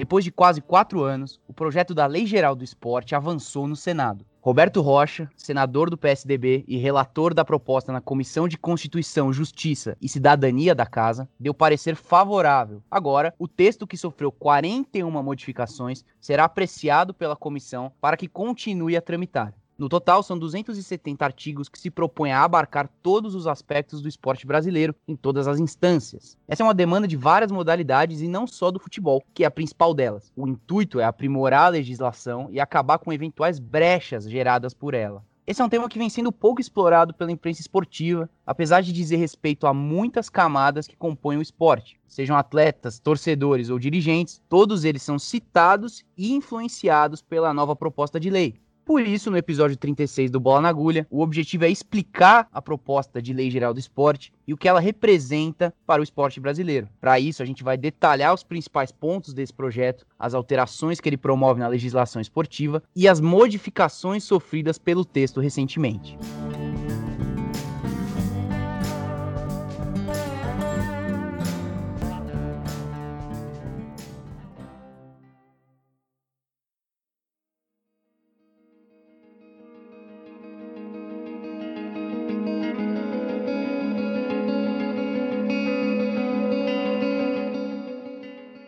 Depois de quase 4 anos, o projeto da Lei Geral do Esporte avançou no Senado. Roberto Rocha, senador do PSDB e relator da proposta na Comissão de Constituição, Justiça e Cidadania da Casa, deu parecer favorável. Agora, o texto, que sofreu 41 modificações, será apreciado pela comissão para que continue a tramitar. No total, são 270 artigos que se propõem a abarcar todos os aspectos do esporte brasileiro em todas as instâncias. Essa é uma demanda de várias modalidades e não só do futebol, que é a principal delas. O intuito é aprimorar a legislação e acabar com eventuais brechas geradas por ela. Esse é um tema que vem sendo pouco explorado pela imprensa esportiva, apesar de dizer respeito a muitas camadas que compõem o esporte. Sejam atletas, torcedores ou dirigentes, todos eles são citados e influenciados pela nova proposta de lei. Por isso, no episódio 36 do Bola na Agulha, o objetivo é explicar a proposta de Lei Geral do Esporte e o que ela representa para o esporte brasileiro. Para isso, a gente vai detalhar os principais pontos desse projeto, as alterações que ele promove na legislação esportiva e as modificações sofridas pelo texto recentemente.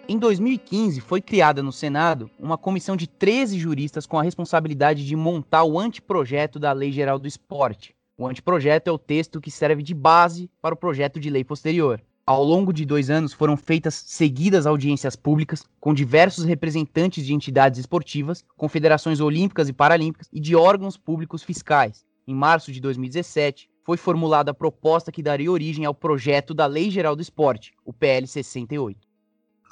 Em 2015, foi criada no Senado uma comissão de 13 juristas com a responsabilidade de montar o anteprojeto da Lei Geral do Esporte. O anteprojeto é o texto que serve de base para o projeto de lei posterior. Ao longo de 2 anos, foram feitas seguidas audiências públicas com diversos representantes de entidades esportivas, confederações olímpicas e paralímpicas e de órgãos públicos fiscais. Em março de 2017, foi formulada a proposta que daria origem ao projeto da Lei Geral do Esporte, o PL 68.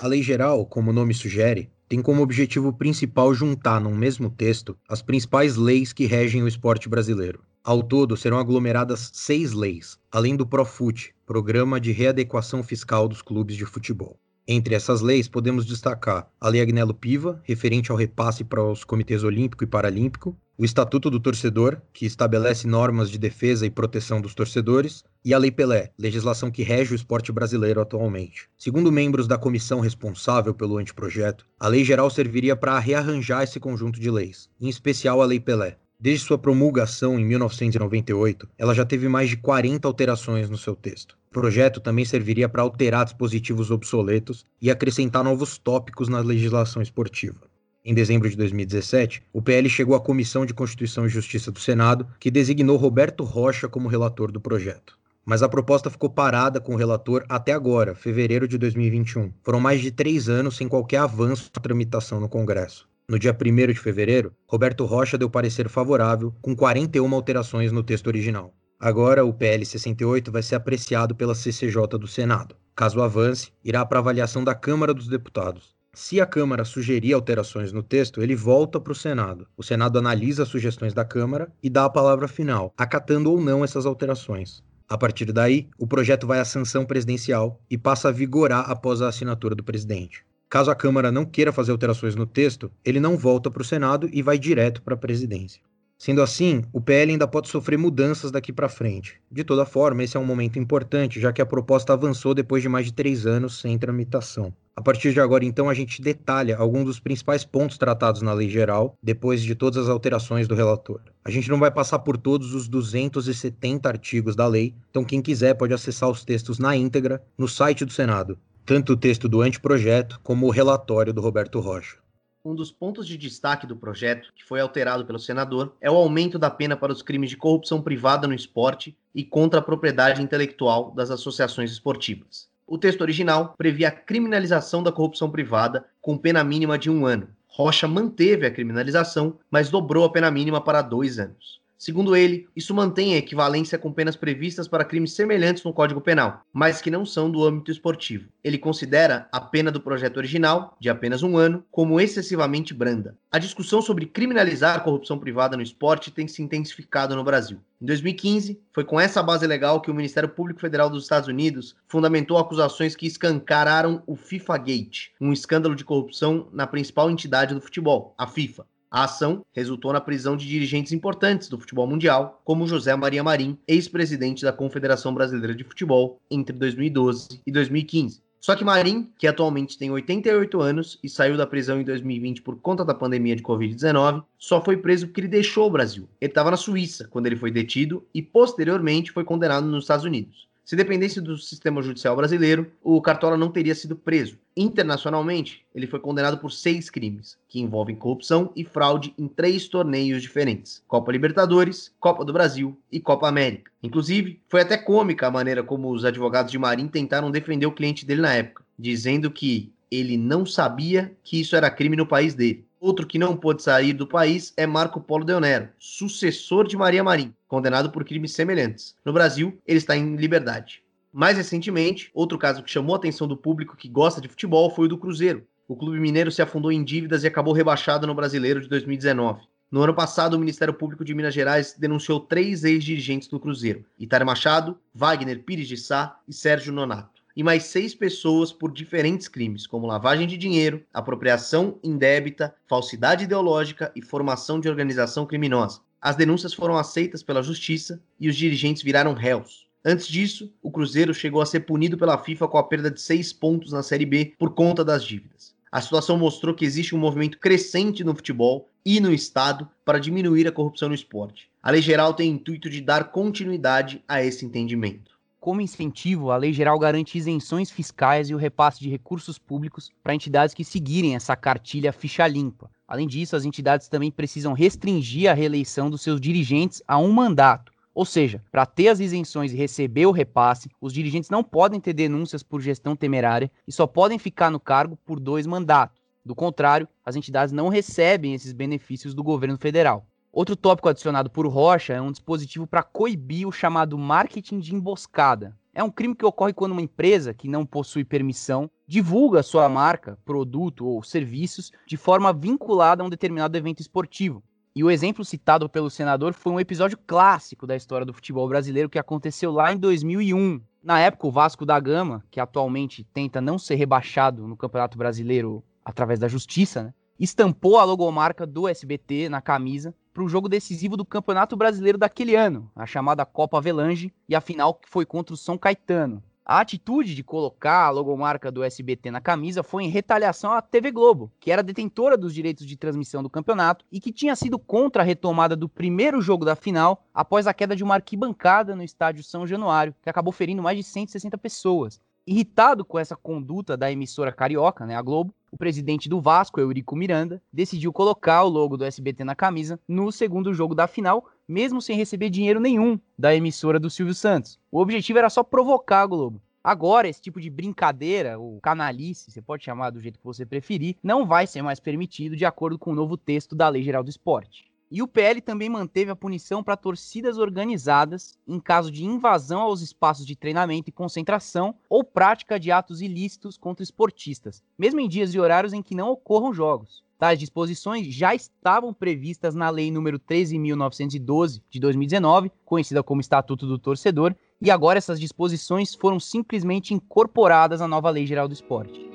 A Lei Geral, como o nome sugere, tem como objetivo principal juntar num mesmo texto as principais leis que regem o esporte brasileiro. Ao todo, serão aglomeradas 6 leis, além do ProFUT, Programa de Readequação Fiscal dos Clubes de Futebol. Entre essas leis, podemos destacar a Lei Agnelo Piva, referente ao repasse para os comitês olímpico e paralímpico, o Estatuto do Torcedor, que estabelece normas de defesa e proteção dos torcedores, e a Lei Pelé, legislação que rege o esporte brasileiro atualmente. Segundo membros da comissão responsável pelo anteprojeto, a Lei Geral serviria para rearranjar esse conjunto de leis, em especial a Lei Pelé. Desde sua promulgação em 1998, ela já teve mais de 40 alterações no seu texto. O projeto também serviria para alterar dispositivos obsoletos e acrescentar novos tópicos na legislação esportiva. Em dezembro de 2017, o PL chegou à Comissão de Constituição e Justiça do Senado, que designou Roberto Rocha como relator do projeto. Mas a proposta ficou parada com o relator até agora, fevereiro de 2021. Foram mais de 3 anos sem qualquer avanço na tramitação no Congresso. No dia 1º de fevereiro, Roberto Rocha deu parecer favorável, com 41 alterações no texto original. Agora, o PL 68 vai ser apreciado pela CCJ do Senado. Caso avance, irá para avaliação da Câmara dos Deputados. Se a Câmara sugerir alterações no texto, ele volta para o Senado. O Senado analisa as sugestões da Câmara e dá a palavra final, acatando ou não essas alterações. A partir daí, o projeto vai à sanção presidencial e passa a vigorar após a assinatura do presidente. Caso a Câmara não queira fazer alterações no texto, ele não volta para o Senado e vai direto para a presidência. Sendo assim, o PL ainda pode sofrer mudanças daqui para frente. De toda forma, esse é um momento importante, já que a proposta avançou depois de mais de 3 anos sem tramitação. A partir de agora, então, a gente detalha alguns dos principais pontos tratados na Lei Geral, depois de todas as alterações do relator. A gente não vai passar por todos os 270 artigos da lei, então quem quiser pode acessar os textos na íntegra no site do Senado, tanto o texto do anteprojeto como o relatório do Roberto Rocha. Um dos pontos de destaque do projeto, que foi alterado pelo senador, é o aumento da pena para os crimes de corrupção privada no esporte e contra a propriedade intelectual das associações esportivas. O texto original previa a criminalização da corrupção privada com pena mínima de 1 ano. Rocha manteve a criminalização, mas dobrou a pena mínima para 2 anos. Segundo ele, isso mantém a equivalência com penas previstas para crimes semelhantes no Código Penal, mas que não são do âmbito esportivo. Ele considera a pena do projeto original, de apenas 1 ano, como excessivamente branda. A discussão sobre criminalizar a corrupção privada no esporte tem se intensificado no Brasil. Em 2015, foi com essa base legal que o Ministério Público Federal dos Estados Unidos fundamentou acusações que escancararam o FIFA Gate, um escândalo de corrupção na principal entidade do futebol, a FIFA. A ação resultou na prisão de dirigentes importantes do futebol mundial, como José Maria Marín, ex-presidente da Confederação Brasileira de Futebol, entre 2012 e 2015. Só que Marín, que atualmente tem 88 anos e saiu da prisão em 2020 por conta da pandemia de Covid-19, só foi preso porque ele deixou o Brasil. Ele estava na Suíça quando ele foi detido e posteriormente foi condenado nos Estados Unidos. Se dependesse do sistema judicial brasileiro, o Cartola não teria sido preso. Internacionalmente, ele foi condenado por 6 crimes, que envolvem corrupção e fraude em 3 torneios diferentes: Copa Libertadores, Copa do Brasil e Copa América. Inclusive, foi até cômica a maneira como os advogados de Marín tentaram defender o cliente dele na época, dizendo que ele não sabia que isso era crime no país dele. Outro que não pôde sair do país é Marco Polo Deonero, sucessor de Maria Marín, condenado por crimes semelhantes. No Brasil, ele está em liberdade. Mais recentemente, outro caso que chamou a atenção do público que gosta de futebol foi o do Cruzeiro. O clube mineiro se afundou em dívidas e acabou rebaixado no Brasileiro de 2019. No ano passado, o Ministério Público de Minas Gerais denunciou 3 ex-dirigentes do Cruzeiro: Itário Machado, Wagner Pires de Sá e Sérgio Nonato. E mais 6 pessoas por diferentes crimes, como lavagem de dinheiro, apropriação indébita, falsidade ideológica e formação de organização criminosa. As denúncias foram aceitas pela justiça e os dirigentes viraram réus. Antes disso, o Cruzeiro chegou a ser punido pela FIFA com a perda de 6 pontos na Série B por conta das dívidas. A situação mostrou que existe um movimento crescente no futebol e no Estado para diminuir a corrupção no esporte. A Lei Geral tem o intuito de dar continuidade a esse entendimento. Como incentivo, a Lei Geral garante isenções fiscais e o repasse de recursos públicos para entidades que seguirem essa cartilha ficha limpa. Além disso, as entidades também precisam restringir a reeleição dos seus dirigentes a 1 mandato. Ou seja, para ter as isenções e receber o repasse, os dirigentes não podem ter denúncias por gestão temerária e só podem ficar no cargo por 2 mandatos. Do contrário, as entidades não recebem esses benefícios do governo federal. Outro tópico adicionado por Rocha é um dispositivo para coibir o chamado marketing de emboscada. É um crime que ocorre quando uma empresa que não possui permissão divulga sua marca, produto ou serviços de forma vinculada a um determinado evento esportivo. E o exemplo citado pelo senador foi um episódio clássico da história do futebol brasileiro que aconteceu lá em 2001. Na época, o Vasco da Gama, que atualmente tenta não ser rebaixado no Campeonato Brasileiro através da justiça, estampou a logomarca do SBT na camisa para o jogo decisivo do Campeonato Brasileiro daquele ano, a chamada Copa Avelange, e a final que foi contra o São Caetano. A atitude de colocar a logomarca do SBT na camisa foi em retaliação à TV Globo, que era detentora dos direitos de transmissão do campeonato e que tinha sido contra a retomada do primeiro jogo da final após a queda de uma arquibancada no estádio São Januário, que acabou ferindo mais de 160 pessoas. Irritado com essa conduta da emissora carioca, a Globo, o presidente do Vasco, Eurico Miranda, decidiu colocar o logo do SBT na camisa no segundo jogo da final, mesmo sem receber dinheiro nenhum da emissora do Silvio Santos. O objetivo era só provocar a Globo. Agora, esse tipo de brincadeira, ou canalice, você pode chamar do jeito que você preferir, não vai ser mais permitido de acordo com o novo texto da Lei Geral do Esporte. E o PL também manteve a punição para torcidas organizadas em caso de invasão aos espaços de treinamento e concentração ou prática de atos ilícitos contra esportistas, mesmo em dias e horários em que não ocorram jogos. Tais disposições já estavam previstas na Lei nº 13.912, de 2019, conhecida como Estatuto do Torcedor, e agora essas disposições foram simplesmente incorporadas à nova Lei Geral do Esporte.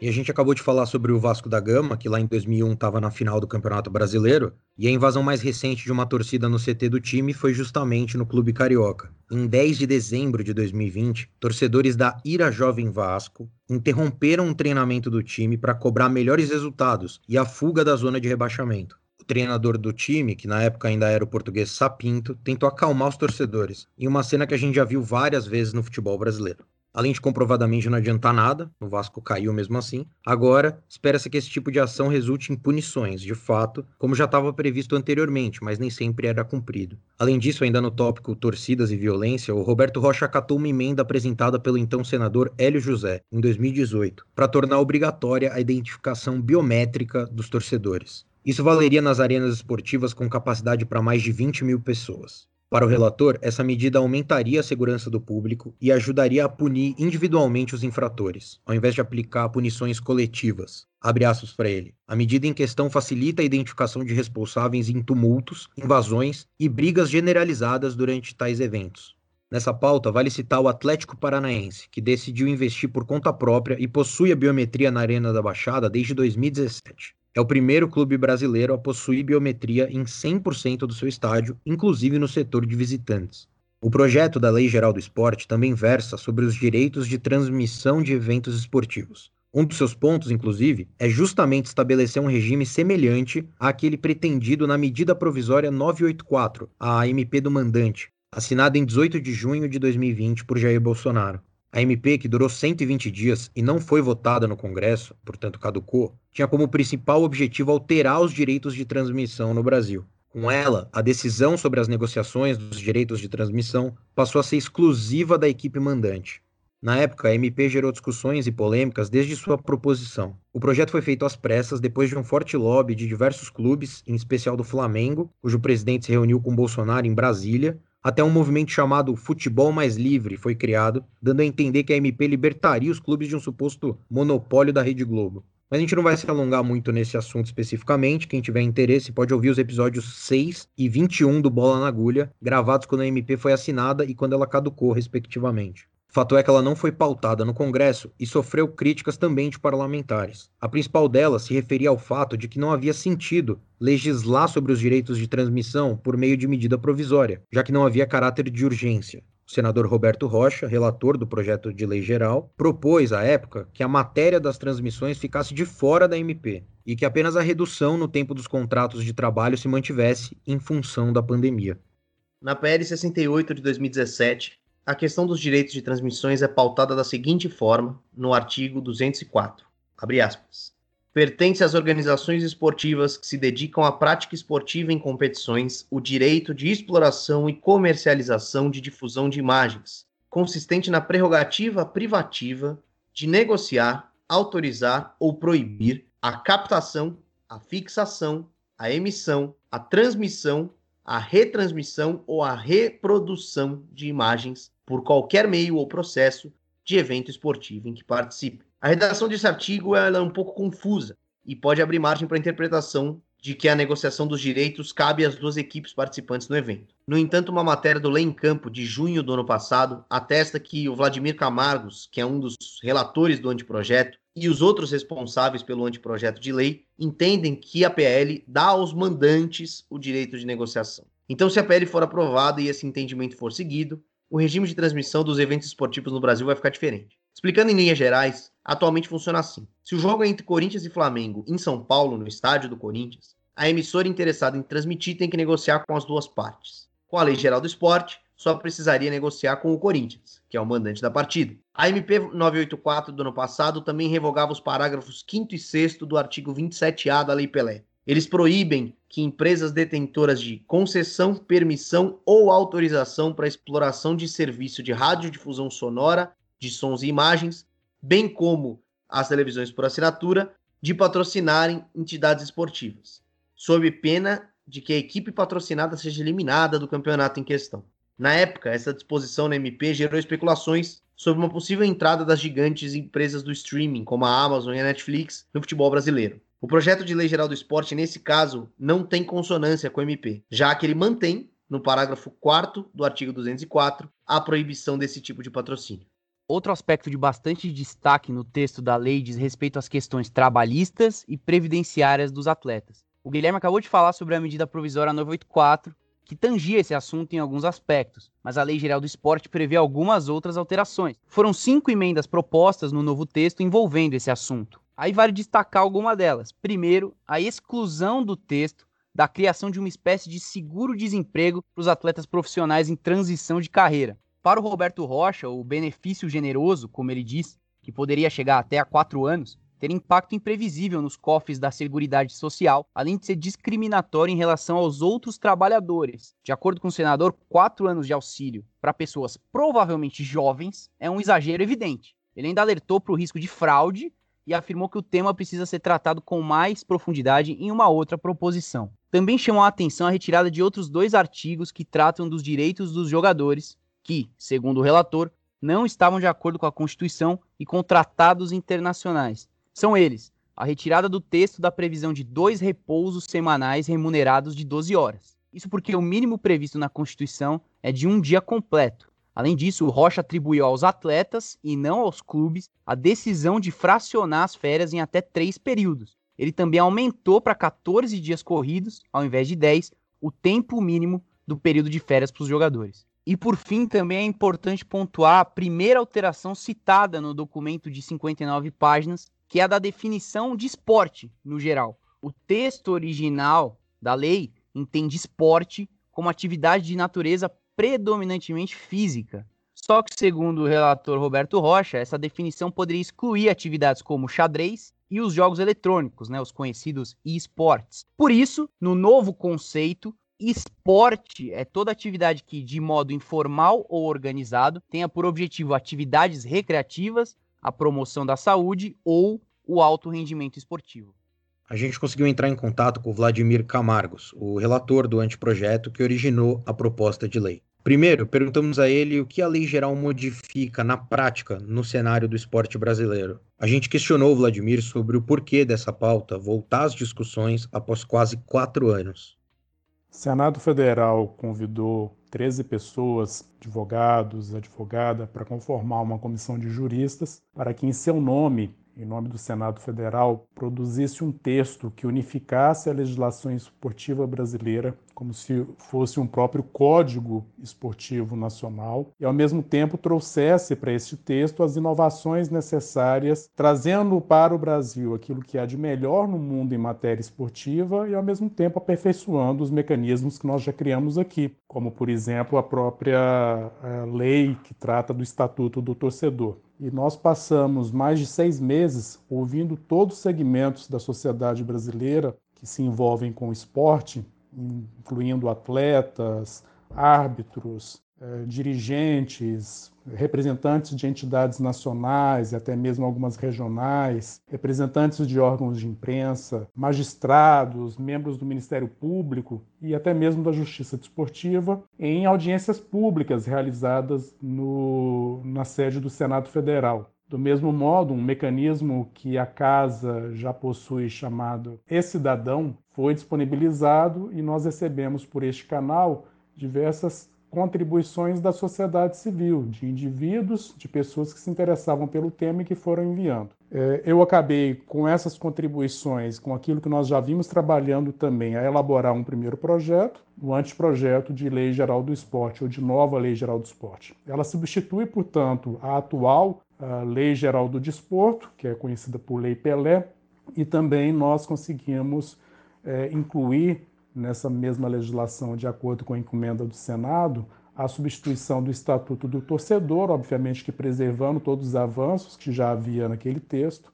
E a gente acabou de falar sobre o Vasco da Gama, que lá em 2001 estava na final do Campeonato Brasileiro, e a invasão mais recente de uma torcida no CT do time foi justamente no Clube Carioca. Em 10 de dezembro de 2020, torcedores da Ira Jovem Vasco interromperam o treinamento do time para cobrar melhores resultados e a fuga da zona de rebaixamento. O treinador do time, que na época ainda era o português Sapinto, tentou acalmar os torcedores, em uma cena que a gente já viu várias vezes no futebol brasileiro. Além de comprovadamente não adiantar nada, o Vasco caiu mesmo assim. Agora, espera-se que esse tipo de ação resulte em punições, de fato, como já estava previsto anteriormente, mas nem sempre era cumprido. Além disso, ainda no tópico torcidas e violência, o Roberto Rocha acatou uma emenda apresentada pelo então senador Hélio José, em 2018, para tornar obrigatória a identificação biométrica dos torcedores. Isso valeria nas arenas esportivas com capacidade para mais de 20 mil pessoas. Para o relator, essa medida aumentaria a segurança do público e ajudaria a punir individualmente os infratores, ao invés de aplicar punições coletivas. Abre aspas para ele. A medida em questão facilita a identificação de responsáveis em tumultos, invasões e brigas generalizadas durante tais eventos. Nessa pauta, vale citar o Atlético Paranaense, que decidiu investir por conta própria e possui a biometria na Arena da Baixada desde 2017. É o primeiro clube brasileiro a possuir biometria em 100% do seu estádio, inclusive no setor de visitantes. O projeto da Lei Geral do Esporte também versa sobre os direitos de transmissão de eventos esportivos. Um dos seus pontos, inclusive, é justamente estabelecer um regime semelhante àquele pretendido na Medida Provisória 984, a MP do Mandante, assinada em 18 de junho de 2020 por Jair Bolsonaro. A MP, que durou 120 dias e não foi votada no Congresso, portanto caducou, tinha como principal objetivo alterar os direitos de transmissão no Brasil. Com ela, a decisão sobre as negociações dos direitos de transmissão passou a ser exclusiva da equipe mandante. Na época, a MP gerou discussões e polêmicas desde sua proposição. O projeto foi feito às pressas depois de um forte lobby de diversos clubes, em especial do Flamengo, cujo presidente se reuniu com Bolsonaro em Brasília, até um movimento chamado Futebol Mais Livre foi criado, dando a entender que a MP libertaria os clubes de um suposto monopólio da Rede Globo. Mas a gente não vai se alongar muito nesse assunto especificamente. Quem tiver interesse pode ouvir os episódios 6 e 21 do Bola na Agulha, gravados quando a MP foi assinada e quando ela caducou, respectivamente. Fato é que ela não foi pautada no Congresso e sofreu críticas também de parlamentares. A principal delas se referia ao fato de que não havia sentido legislar sobre os direitos de transmissão por meio de medida provisória, já que não havia caráter de urgência. O senador Roberto Rocha, relator do projeto de lei geral, propôs, à época, que a matéria das transmissões ficasse de fora da MP e que apenas a redução no tempo dos contratos de trabalho se mantivesse em função da pandemia. Na PL 68 de 2017, a questão dos direitos de transmissões é pautada da seguinte forma, no artigo 204, abre aspas, pertence às organizações esportivas que se dedicam à prática esportiva em competições o direito de exploração e comercialização de difusão de imagens, consistente na prerrogativa privativa de negociar, autorizar ou proibir a captação, a fixação, a emissão, a transmissão, a retransmissão ou a reprodução de imagens por qualquer meio ou processo de evento esportivo em que participe. A redação desse artigo ela é um pouco confusa e pode abrir margem para a interpretação de que a negociação dos direitos cabe às duas equipes participantes no evento. No entanto, uma matéria do Lei em Campo, de junho do ano passado, atesta que o Wladimyr Camargos, que é um dos relatores do anteprojeto, e os outros responsáveis pelo anteprojeto de lei, entendem que a PL dá aos mandantes o direito de negociação. Então, se a PL for aprovada e esse entendimento for seguido, o regime de transmissão dos eventos esportivos no Brasil vai ficar diferente. Explicando em linhas gerais, atualmente funciona assim. Se o jogo é entre Corinthians e Flamengo em São Paulo, no estádio do Corinthians, a emissora interessada em transmitir tem que negociar com as duas partes. Com a Lei Geral do Esporte, só precisaria negociar com o Corinthians, que é o mandante da partida. A MP 984 do ano passado também revogava os parágrafos 5º e 6º do artigo 27A da Lei Pelé. Eles proíbem que empresas detentoras de concessão, permissão ou autorização para exploração de serviço de radiodifusão sonora, de sons e imagens, bem como as televisões por assinatura, de patrocinarem entidades esportivas, sob pena de que a equipe patrocinada seja eliminada do campeonato em questão. Na época, essa disposição na MP gerou especulações sobre uma possível entrada das gigantes empresas do streaming, como a Amazon e a Netflix, no futebol brasileiro. O projeto de Lei Geral do Esporte, nesse caso, não tem consonância com a MP, já que ele mantém, no parágrafo 4º do artigo 204, a proibição desse tipo de patrocínio. Outro aspecto de bastante destaque no texto da lei diz respeito às questões trabalhistas e previdenciárias dos atletas. O Guilherme acabou de falar sobre a medida provisória 984, que tangia esse assunto em alguns aspectos, mas a Lei Geral do Esporte prevê algumas outras alterações. Foram 5 emendas propostas no novo texto envolvendo esse assunto. Aí vale destacar alguma delas. Primeiro, a exclusão do texto da criação de uma espécie de seguro-desemprego para os atletas profissionais em transição de carreira. Para o Roberto Rocha, o benefício generoso, como ele diz, que poderia chegar até a 4 anos, ter impacto imprevisível nos cofres da Seguridade Social, além de ser discriminatório em relação aos outros trabalhadores. De acordo com o senador, 4 anos de auxílio para pessoas provavelmente jovens é um exagero evidente. Ele ainda alertou para o risco de fraude e afirmou que o tema precisa ser tratado com mais profundidade em uma outra proposição. Também chamou a atenção a retirada de outros 2 artigos que tratam dos direitos dos jogadores, que, segundo o relator, não estavam de acordo com a Constituição e com tratados internacionais. São eles, a retirada do texto da previsão de 2 repousos semanais remunerados de 12 horas. Isso porque o mínimo previsto na Constituição é de 1 dia completo. Além disso, o Rocha atribuiu aos atletas, e não aos clubes, a decisão de fracionar as férias em até 3 períodos. Ele também aumentou para 14 dias corridos, ao invés de 10, o tempo mínimo do período de férias para os jogadores. E por fim, também é importante pontuar a primeira alteração citada no documento de 59 páginas, que é a da definição de esporte, no geral. O texto original da lei entende esporte como atividade de natureza predominantemente física. Só que, segundo o relator Roberto Rocha, essa definição poderia excluir atividades como xadrez e os jogos eletrônicos, né, os conhecidos e-sports. Por isso, no novo conceito, esporte é toda atividade que, de modo informal ou organizado, tenha por objetivo atividades recreativas, a promoção da saúde ou o alto rendimento esportivo. A gente conseguiu entrar em contato com o Wladimyr Camargos, o relator do anteprojeto que originou a proposta de lei. Primeiro, perguntamos a ele o que a lei geral modifica na prática no cenário do esporte brasileiro. A gente questionou o Wladimyr sobre o porquê dessa pauta voltar às discussões após quase 4 anos. O Senado Federal convidou 13 pessoas, advogados, advogada, para conformar uma comissão de juristas para que, em seu nome, em nome do Senado Federal, produzisse um texto que unificasse a legislação esportiva brasileira como se fosse um próprio Código Esportivo Nacional e, ao mesmo tempo, trouxesse para este texto as inovações necessárias, trazendo para o Brasil aquilo que há de melhor no mundo em matéria esportiva e, ao mesmo tempo, aperfeiçoando os mecanismos que nós já criamos aqui, como, por exemplo, a própria lei que trata do Estatuto do Torcedor. E nós passamos mais de 6 meses ouvindo todos os segmentos da sociedade brasileira que se envolvem com o esporte, incluindo atletas, árbitros, dirigentes, representantes de entidades nacionais e até mesmo algumas regionais, representantes de órgãos de imprensa, magistrados, membros do Ministério Público e até mesmo da Justiça Desportiva, em audiências públicas realizadas na sede do Senado Federal. Do mesmo modo, um mecanismo que a Casa já possui chamado E-Cidadão foi disponibilizado e nós recebemos por este canal diversas contribuições da sociedade civil, de indivíduos, de pessoas que se interessavam pelo tema e que foram enviando. Eu acabei com essas contribuições, com aquilo que nós já vimos trabalhando também, a elaborar um primeiro projeto, o anteprojeto de Lei Geral do Esporte, ou de nova Lei Geral do Esporte. Ela substitui, portanto, a atual Lei Geral do Desporto, que é conhecida por Lei Pelé, e também nós conseguimos incluir nessa mesma legislação, de acordo com a encomenda do Senado, a substituição do Estatuto do Torcedor, obviamente que preservando todos os avanços que já havia naquele texto,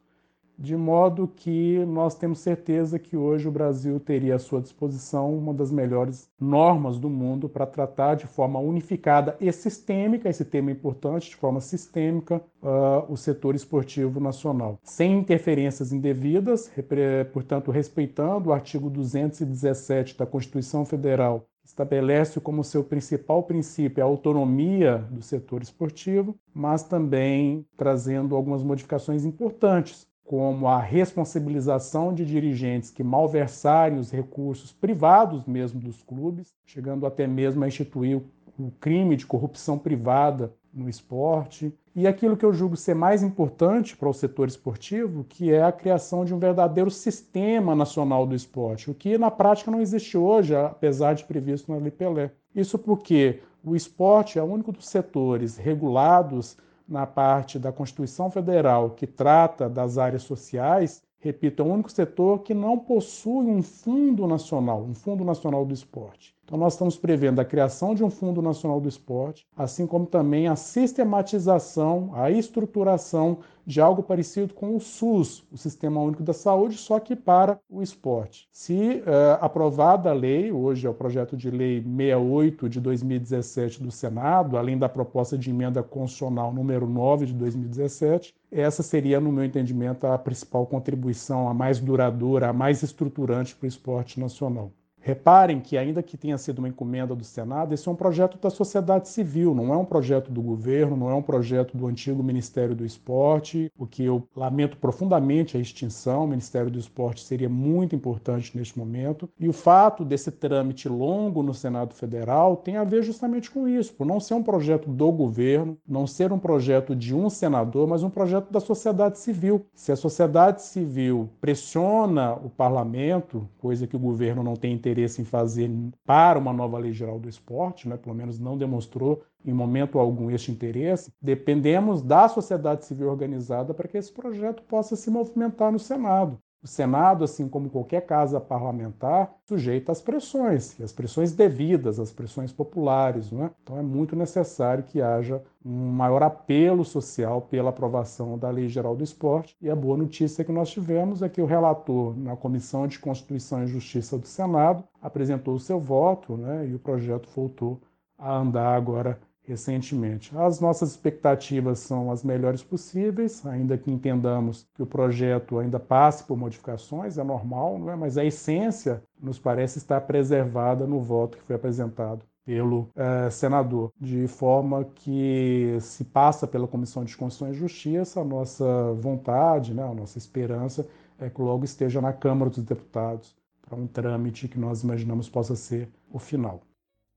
de modo que nós temos certeza que hoje o Brasil teria à sua disposição uma das melhores normas do mundo para tratar de forma unificada e sistêmica, esse tema é importante, de forma sistêmica, o setor esportivo nacional. Sem interferências indevidas, portanto, respeitando o artigo 217 da Constituição Federal, estabelece como seu principal princípio a autonomia do setor esportivo, mas também trazendo algumas modificações importantes, como a responsabilização de dirigentes que malversarem os recursos privados mesmo dos clubes, chegando até mesmo a instituir o crime de corrupção privada no esporte. E aquilo que eu julgo ser mais importante para o setor esportivo, que é a criação de um verdadeiro sistema nacional do esporte, o que na prática não existe hoje, apesar de previsto na Lei Pelé. Isso porque o esporte é o único dos setores regulados na parte da Constituição Federal, que trata das áreas sociais, repito, é o único setor que não possui um Fundo Nacional do Esporte. Então nós estamos prevendo a criação de um Fundo Nacional do Esporte, assim como também a sistematização, a estruturação de algo parecido com o SUS, o Sistema Único da Saúde, só que para o esporte. Se aprovada a lei, hoje é o projeto de lei 68 de 2017 do Senado, além da proposta de emenda constitucional número 9 de 2017, essa seria, no meu entendimento, a principal contribuição, a mais duradoura, a mais estruturante para o esporte nacional. Reparem que, ainda que tenha sido uma encomenda do Senado, esse é um projeto da sociedade civil, não é um projeto do governo, não é um projeto do antigo Ministério do Esporte, o que eu lamento profundamente a extinção. O Ministério do Esporte seria muito importante neste momento. E o fato desse trâmite longo no Senado Federal tem a ver justamente com isso, por não ser um projeto do governo, não ser um projeto de um senador, mas um projeto da sociedade civil. Se a sociedade civil pressiona o parlamento, coisa que o governo não tem interesse em fazer para uma nova Lei Geral do Esporte, né? Pelo menos não demonstrou em momento algum este interesse, dependemos da sociedade civil organizada para que esse projeto possa se movimentar no Senado. O Senado, assim como qualquer casa parlamentar, sujeita às pressões, e às pressões devidas, às pressões populares, não é? Então é muito necessário que haja um maior apelo social pela aprovação da Lei Geral do Esporte. E a boa notícia que nós tivemos é que o relator na Comissão de Constituição e Justiça do Senado apresentou o seu voto, né, e o projeto voltou a andar agora recentemente. As nossas expectativas são as melhores possíveis, ainda que entendamos que o projeto ainda passe por modificações, é normal, não é? Mas a essência nos parece estar preservada no voto que foi apresentado pelo senador, de forma que se passa pela Comissão de Constituição e Justiça. A nossa vontade, né, a nossa esperança é que logo esteja na Câmara dos Deputados para um trâmite que nós imaginamos possa ser o final.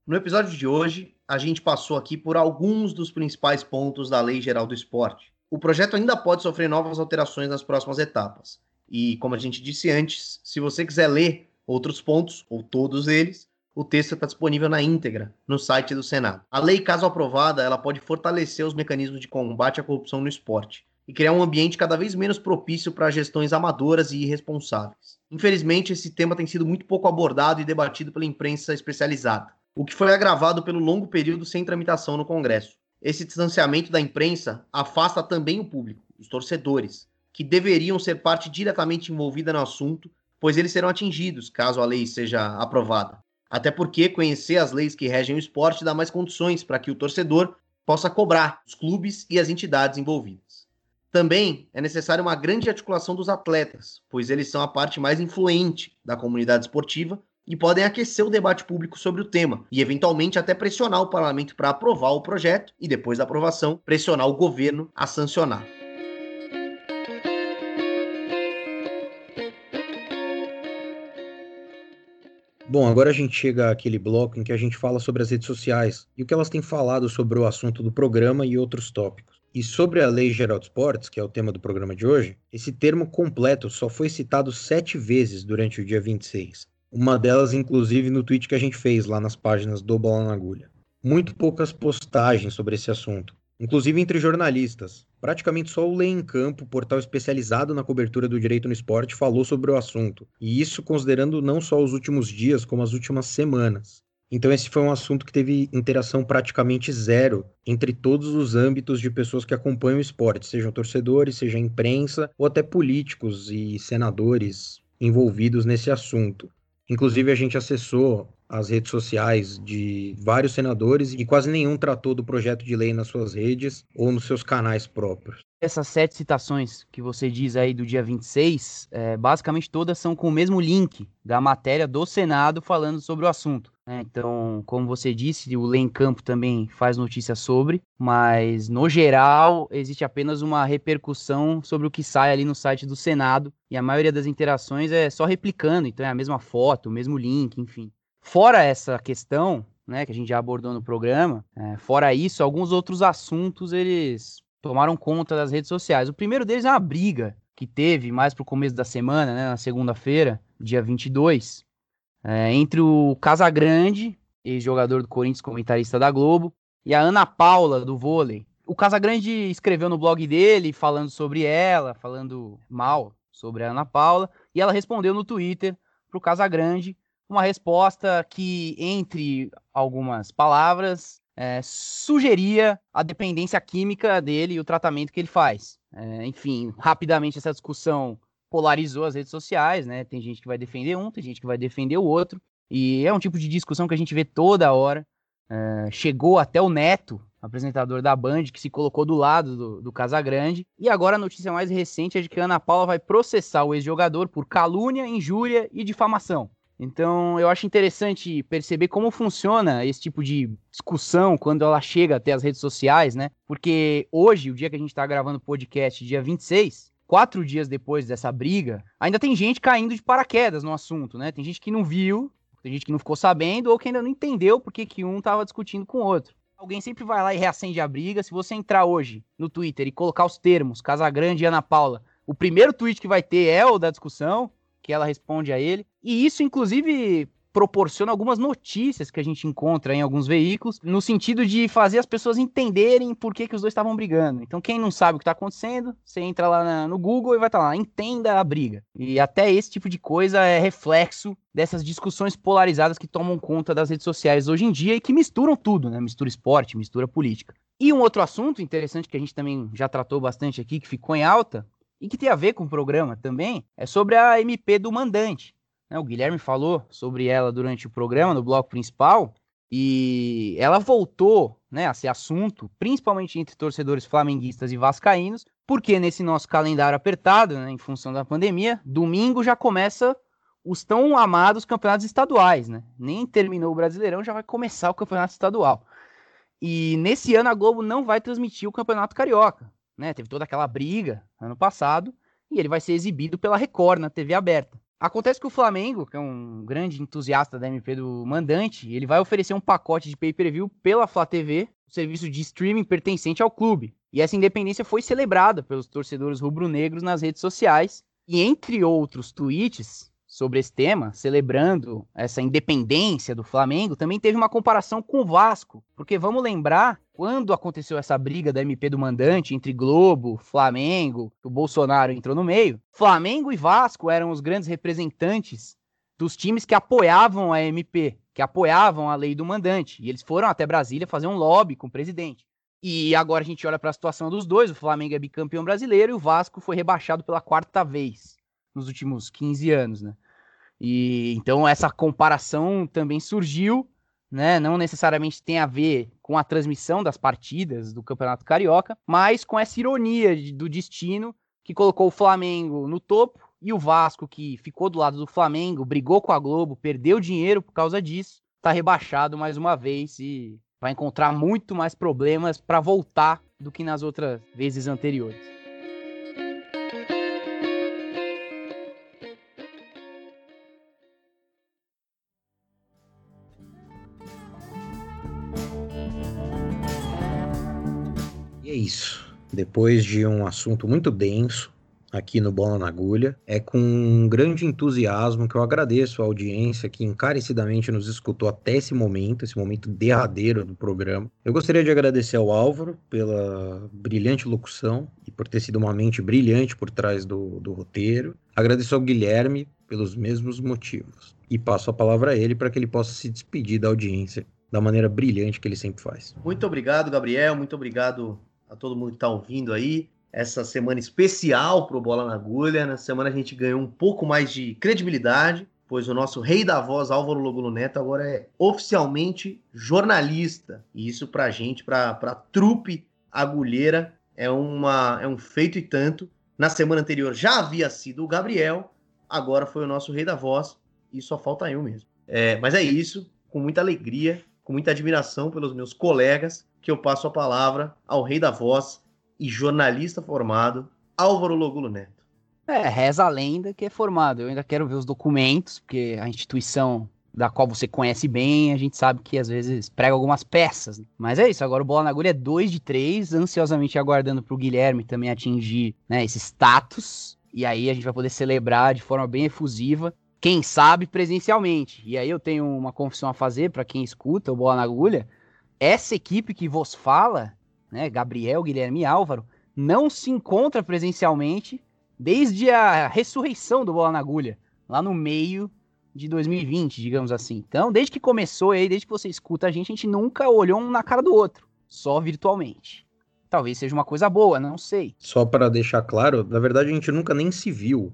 No episódio de hoje, a gente passou aqui por alguns dos principais pontos da Lei Geral do Esporte. O projeto ainda pode sofrer novas alterações nas próximas etapas. E, como a gente disse antes, se você quiser ler outros pontos, ou todos eles, o texto está disponível na íntegra, no site do Senado. A lei, caso aprovada, ela pode fortalecer os mecanismos de combate à corrupção no esporte e criar um ambiente cada vez menos propício para gestões amadoras e irresponsáveis. Infelizmente, esse tema tem sido muito pouco abordado e debatido pela imprensa especializada, o que foi agravado pelo longo período sem tramitação no Congresso. Esse distanciamento da imprensa afasta também o público, os torcedores, que deveriam ser parte diretamente envolvida no assunto, pois eles serão atingidos caso a lei seja aprovada. Até porque conhecer as leis que regem o esporte dá mais condições para que o torcedor possa cobrar os clubes e as entidades envolvidas. Também é necessária uma grande articulação dos atletas, pois eles são a parte mais influente da comunidade esportiva e podem aquecer o debate público sobre o tema e, eventualmente, até pressionar o parlamento para aprovar o projeto e, depois da aprovação, pressionar o governo a sancionar. Bom, agora a gente chega àquele bloco em que a gente fala sobre as redes sociais e o que elas têm falado sobre o assunto do programa e outros tópicos. E sobre a Lei Geral do Esporte, que é o tema do programa de hoje, esse termo completo só foi citado 7 vezes durante o dia 26. Uma delas, inclusive, no tweet que a gente fez lá nas páginas do Bola na Agulha. Muito poucas postagens sobre esse assunto, inclusive entre jornalistas. Praticamente só o Lei em Campo, portal especializado na cobertura do direito no esporte, falou sobre o assunto. E isso considerando não só os últimos dias, como as últimas semanas. Então esse foi um assunto que teve interação praticamente zero entre todos os âmbitos de pessoas que acompanham o esporte, sejam torcedores, seja imprensa, ou até políticos e senadores envolvidos nesse assunto. Inclusive, a gente acessou as redes sociais de vários senadores e quase nenhum tratou do projeto de lei nas suas redes ou nos seus canais próprios. Essas 7 citações que você diz aí do dia 26, basicamente todas são com o mesmo link da matéria do Senado falando sobre o assunto, né? Então, como você disse, o Lei em Campo também faz notícia sobre, mas no geral existe apenas uma repercussão sobre o que sai ali no site do Senado e a maioria das interações é só replicando, então é a mesma foto, o mesmo link, enfim. Fora essa questão, né, que a gente já abordou no programa, fora isso, alguns outros assuntos eles tomaram conta das redes sociais. O primeiro deles é uma briga que teve mais pro começo da semana, né, na segunda-feira, dia 22, entre o Casagrande, ex-jogador do Corinthians, comentarista da Globo, e a Ana Paula, do vôlei. O Casagrande escreveu no blog dele, falando sobre ela, falando mal sobre a Ana Paula, e ela respondeu no Twitter pro Casagrande, uma resposta que, entre algumas palavras, sugeria a dependência química dele e o tratamento que ele faz. Enfim, rapidamente essa discussão polarizou as redes sociais, né? Tem gente que vai defender um, tem gente que vai defender o outro. E é um tipo de discussão que a gente vê toda hora. Chegou até o Neto, apresentador da Band, que se colocou do lado do Casagrande. E agora a notícia mais recente é de que a Ana Paula vai processar o ex-jogador por calúnia, injúria e difamação. Então, eu acho interessante perceber como funciona esse tipo de discussão quando ela chega até as redes sociais, né? Porque hoje, o dia que a gente está gravando o podcast, dia 26, 4 dias depois dessa briga, ainda tem gente caindo de paraquedas no assunto, né? Tem gente que não viu, tem gente que não ficou sabendo ou que ainda não entendeu porque que um estava discutindo com o outro. Alguém sempre vai lá e reacende a briga. Se você entrar hoje no Twitter e colocar os termos Casagrande e Ana Paula, o primeiro tweet que vai ter é o da discussão, que ela responde a ele. E isso, inclusive, proporciona algumas notícias que a gente encontra em alguns veículos, no sentido de fazer as pessoas entenderem por que os dois estavam brigando. Então, quem não sabe o que está acontecendo, você entra lá no Google e vai estar lá, entenda a briga. E até esse tipo de coisa é reflexo dessas discussões polarizadas que tomam conta das redes sociais hoje em dia e que misturam tudo, né? Mistura esporte, mistura política. E um outro assunto interessante que a gente também já tratou bastante aqui, que ficou em alta, e que tem a ver com o programa também, é sobre a MP do Mandante. O Guilherme falou sobre ela durante o programa, no bloco principal, e ela voltou, né, a ser assunto, principalmente entre torcedores flamenguistas e vascaínos, porque nesse nosso calendário apertado, né, em função da pandemia, domingo já começa os tão amados campeonatos estaduais, né? Nem terminou o Brasileirão, já vai começar o campeonato estadual. E nesse ano a Globo não vai transmitir o Campeonato Carioca. Né, teve toda aquela briga ano passado, e ele vai ser exibido pela Record, na TV aberta. Acontece que o Flamengo, que é um grande entusiasta da MP do Mandante, ele vai oferecer um pacote de pay-per-view pela Flá TV, um serviço de streaming pertencente ao clube. E essa independência foi celebrada pelos torcedores rubro-negros nas redes sociais, e entre outros tweets sobre esse tema, celebrando essa independência do Flamengo, também teve uma comparação com o Vasco, porque vamos lembrar, quando aconteceu essa briga da MP do Mandante entre Globo, Flamengo, o Bolsonaro entrou no meio, Flamengo e Vasco eram os grandes representantes dos times que apoiavam a MP, que apoiavam a lei do mandante, e eles foram até Brasília fazer um lobby com o presidente. E agora a gente olha para a situação dos dois, o Flamengo é bicampeão brasileiro e o Vasco foi rebaixado pela 4ª vez nos últimos 15 anos, né? E então essa comparação também surgiu, né? Não necessariamente tem a ver com a transmissão das partidas do Campeonato Carioca, mas com essa ironia do destino que colocou o Flamengo no topo e o Vasco, que ficou do lado do Flamengo, brigou com a Globo, perdeu dinheiro por causa disso, está rebaixado mais uma vez e vai encontrar muito mais problemas para voltar do que nas outras vezes anteriores. Isso. Depois de um assunto muito denso aqui no Bola na Agulha, é com um grande entusiasmo que eu agradeço a audiência que encarecidamente nos escutou até esse momento derradeiro do programa. Eu gostaria de agradecer ao Álvaro pela brilhante locução e por ter sido uma mente brilhante por trás do roteiro. Agradeço ao Guilherme pelos mesmos motivos e passo a palavra a ele para que ele possa se despedir da audiência da maneira brilhante que ele sempre faz. Muito obrigado, Gabriel. Muito obrigado a todo mundo que está ouvindo aí, essa semana especial para o Bola na Agulha. Na semana a gente ganhou um pouco mais de credibilidade, pois o nosso rei da voz, Álvaro Logullo Neto, agora é oficialmente jornalista. E isso para a gente, para a trupe agulheira, é um feito e tanto. Na semana anterior já havia sido o Gabriel, agora foi o nosso rei da voz, e só falta eu mesmo. Mas é isso, com muita alegria, com muita admiração pelos meus colegas, que eu passo a palavra ao rei da voz e jornalista formado, Álvaro Logullo Neto. Reza a lenda que é formado. Eu ainda quero ver os documentos, porque a instituição da qual você conhece bem, a gente sabe que às vezes prega algumas peças. Né? Mas é isso, agora o Bola na Agulha é 2 de 3, ansiosamente aguardando para o Guilherme também atingir, né, esse status. E aí a gente vai poder celebrar de forma bem efusiva, quem sabe presencialmente. E aí eu tenho uma confissão a fazer para quem escuta o Bola na Agulha. Essa equipe que vos fala, né, Gabriel, Guilherme e Álvaro, não se encontra presencialmente desde a ressurreição do Bola na Agulha, lá no meio de 2020, digamos assim. Então, desde que começou aí, desde que você escuta a gente nunca olhou um na cara do outro, só virtualmente. Talvez seja uma coisa boa, não sei. Só para deixar claro, na verdade a gente nunca nem se viu.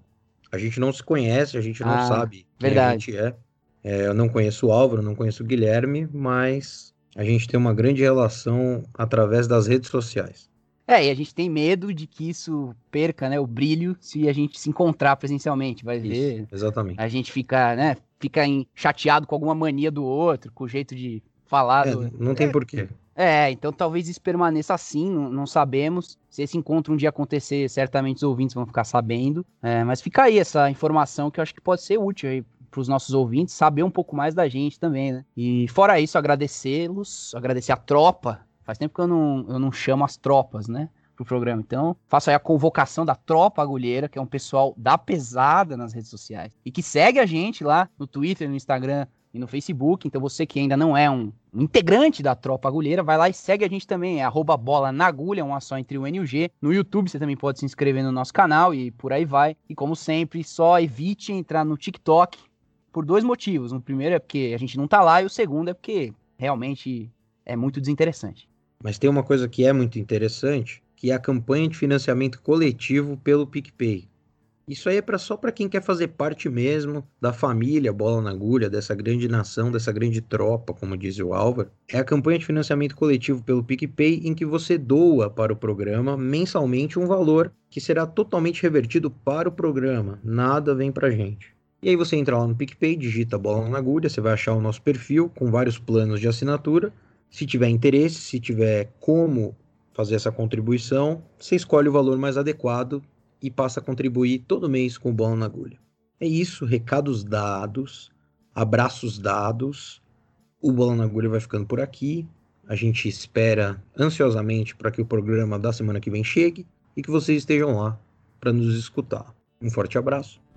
A gente não se conhece, a gente não sabe quem a gente é. Eu não conheço o Álvaro, não conheço o Guilherme, mas a gente tem uma grande relação através das redes sociais. E a gente tem medo de que isso perca, né, o brilho se a gente se encontrar presencialmente. Vai ver. Exatamente. A gente fica, né, fica chateado com alguma mania do outro, com o jeito de falar. Não tem porquê. Então talvez isso permaneça assim, não sabemos. Se esse encontro um dia acontecer, certamente os ouvintes vão ficar sabendo. Mas fica aí essa informação que eu acho que pode ser útil aí para os nossos ouvintes, saber um pouco mais da gente também, né? E fora isso, agradecê-los, agradecer a tropa. Faz tempo que eu não chamo as tropas, né, pro programa. Então, faço aí a convocação da Tropa Agulheira, que é um pessoal da pesada nas redes sociais e que segue a gente lá no Twitter, no Instagram e no Facebook. Então, você que ainda não é um integrante da Tropa Agulheira, vai lá e segue a gente também, @bola na agulha, um A só entre o N e o G. No YouTube você também pode se inscrever no nosso canal e por aí vai. E como sempre, só evite entrar no TikTok por dois motivos. O primeiro é porque a gente não tá lá e o segundo é porque realmente é muito desinteressante. Mas tem uma coisa que é muito interessante, que é a campanha de financiamento coletivo pelo PicPay. Isso aí é só para quem quer fazer parte mesmo da família Bola na Agulha, dessa grande nação, dessa grande tropa, como diz o Álvaro. É a campanha de financiamento coletivo pelo PicPay em que você doa para o programa mensalmente um valor que será totalmente revertido para o programa. Nada vem para a gente. E aí você entra lá no PicPay, digita Bola na Agulha, você vai achar o nosso perfil com vários planos de assinatura. Se tiver interesse, se tiver como fazer essa contribuição, você escolhe o valor mais adequado e passa a contribuir todo mês com o Bola na Agulha. É isso, recados dados, abraços dados. O Bola na Agulha vai ficando por aqui. A gente espera ansiosamente para que o programa da semana que vem chegue e que vocês estejam lá para nos escutar. Um forte abraço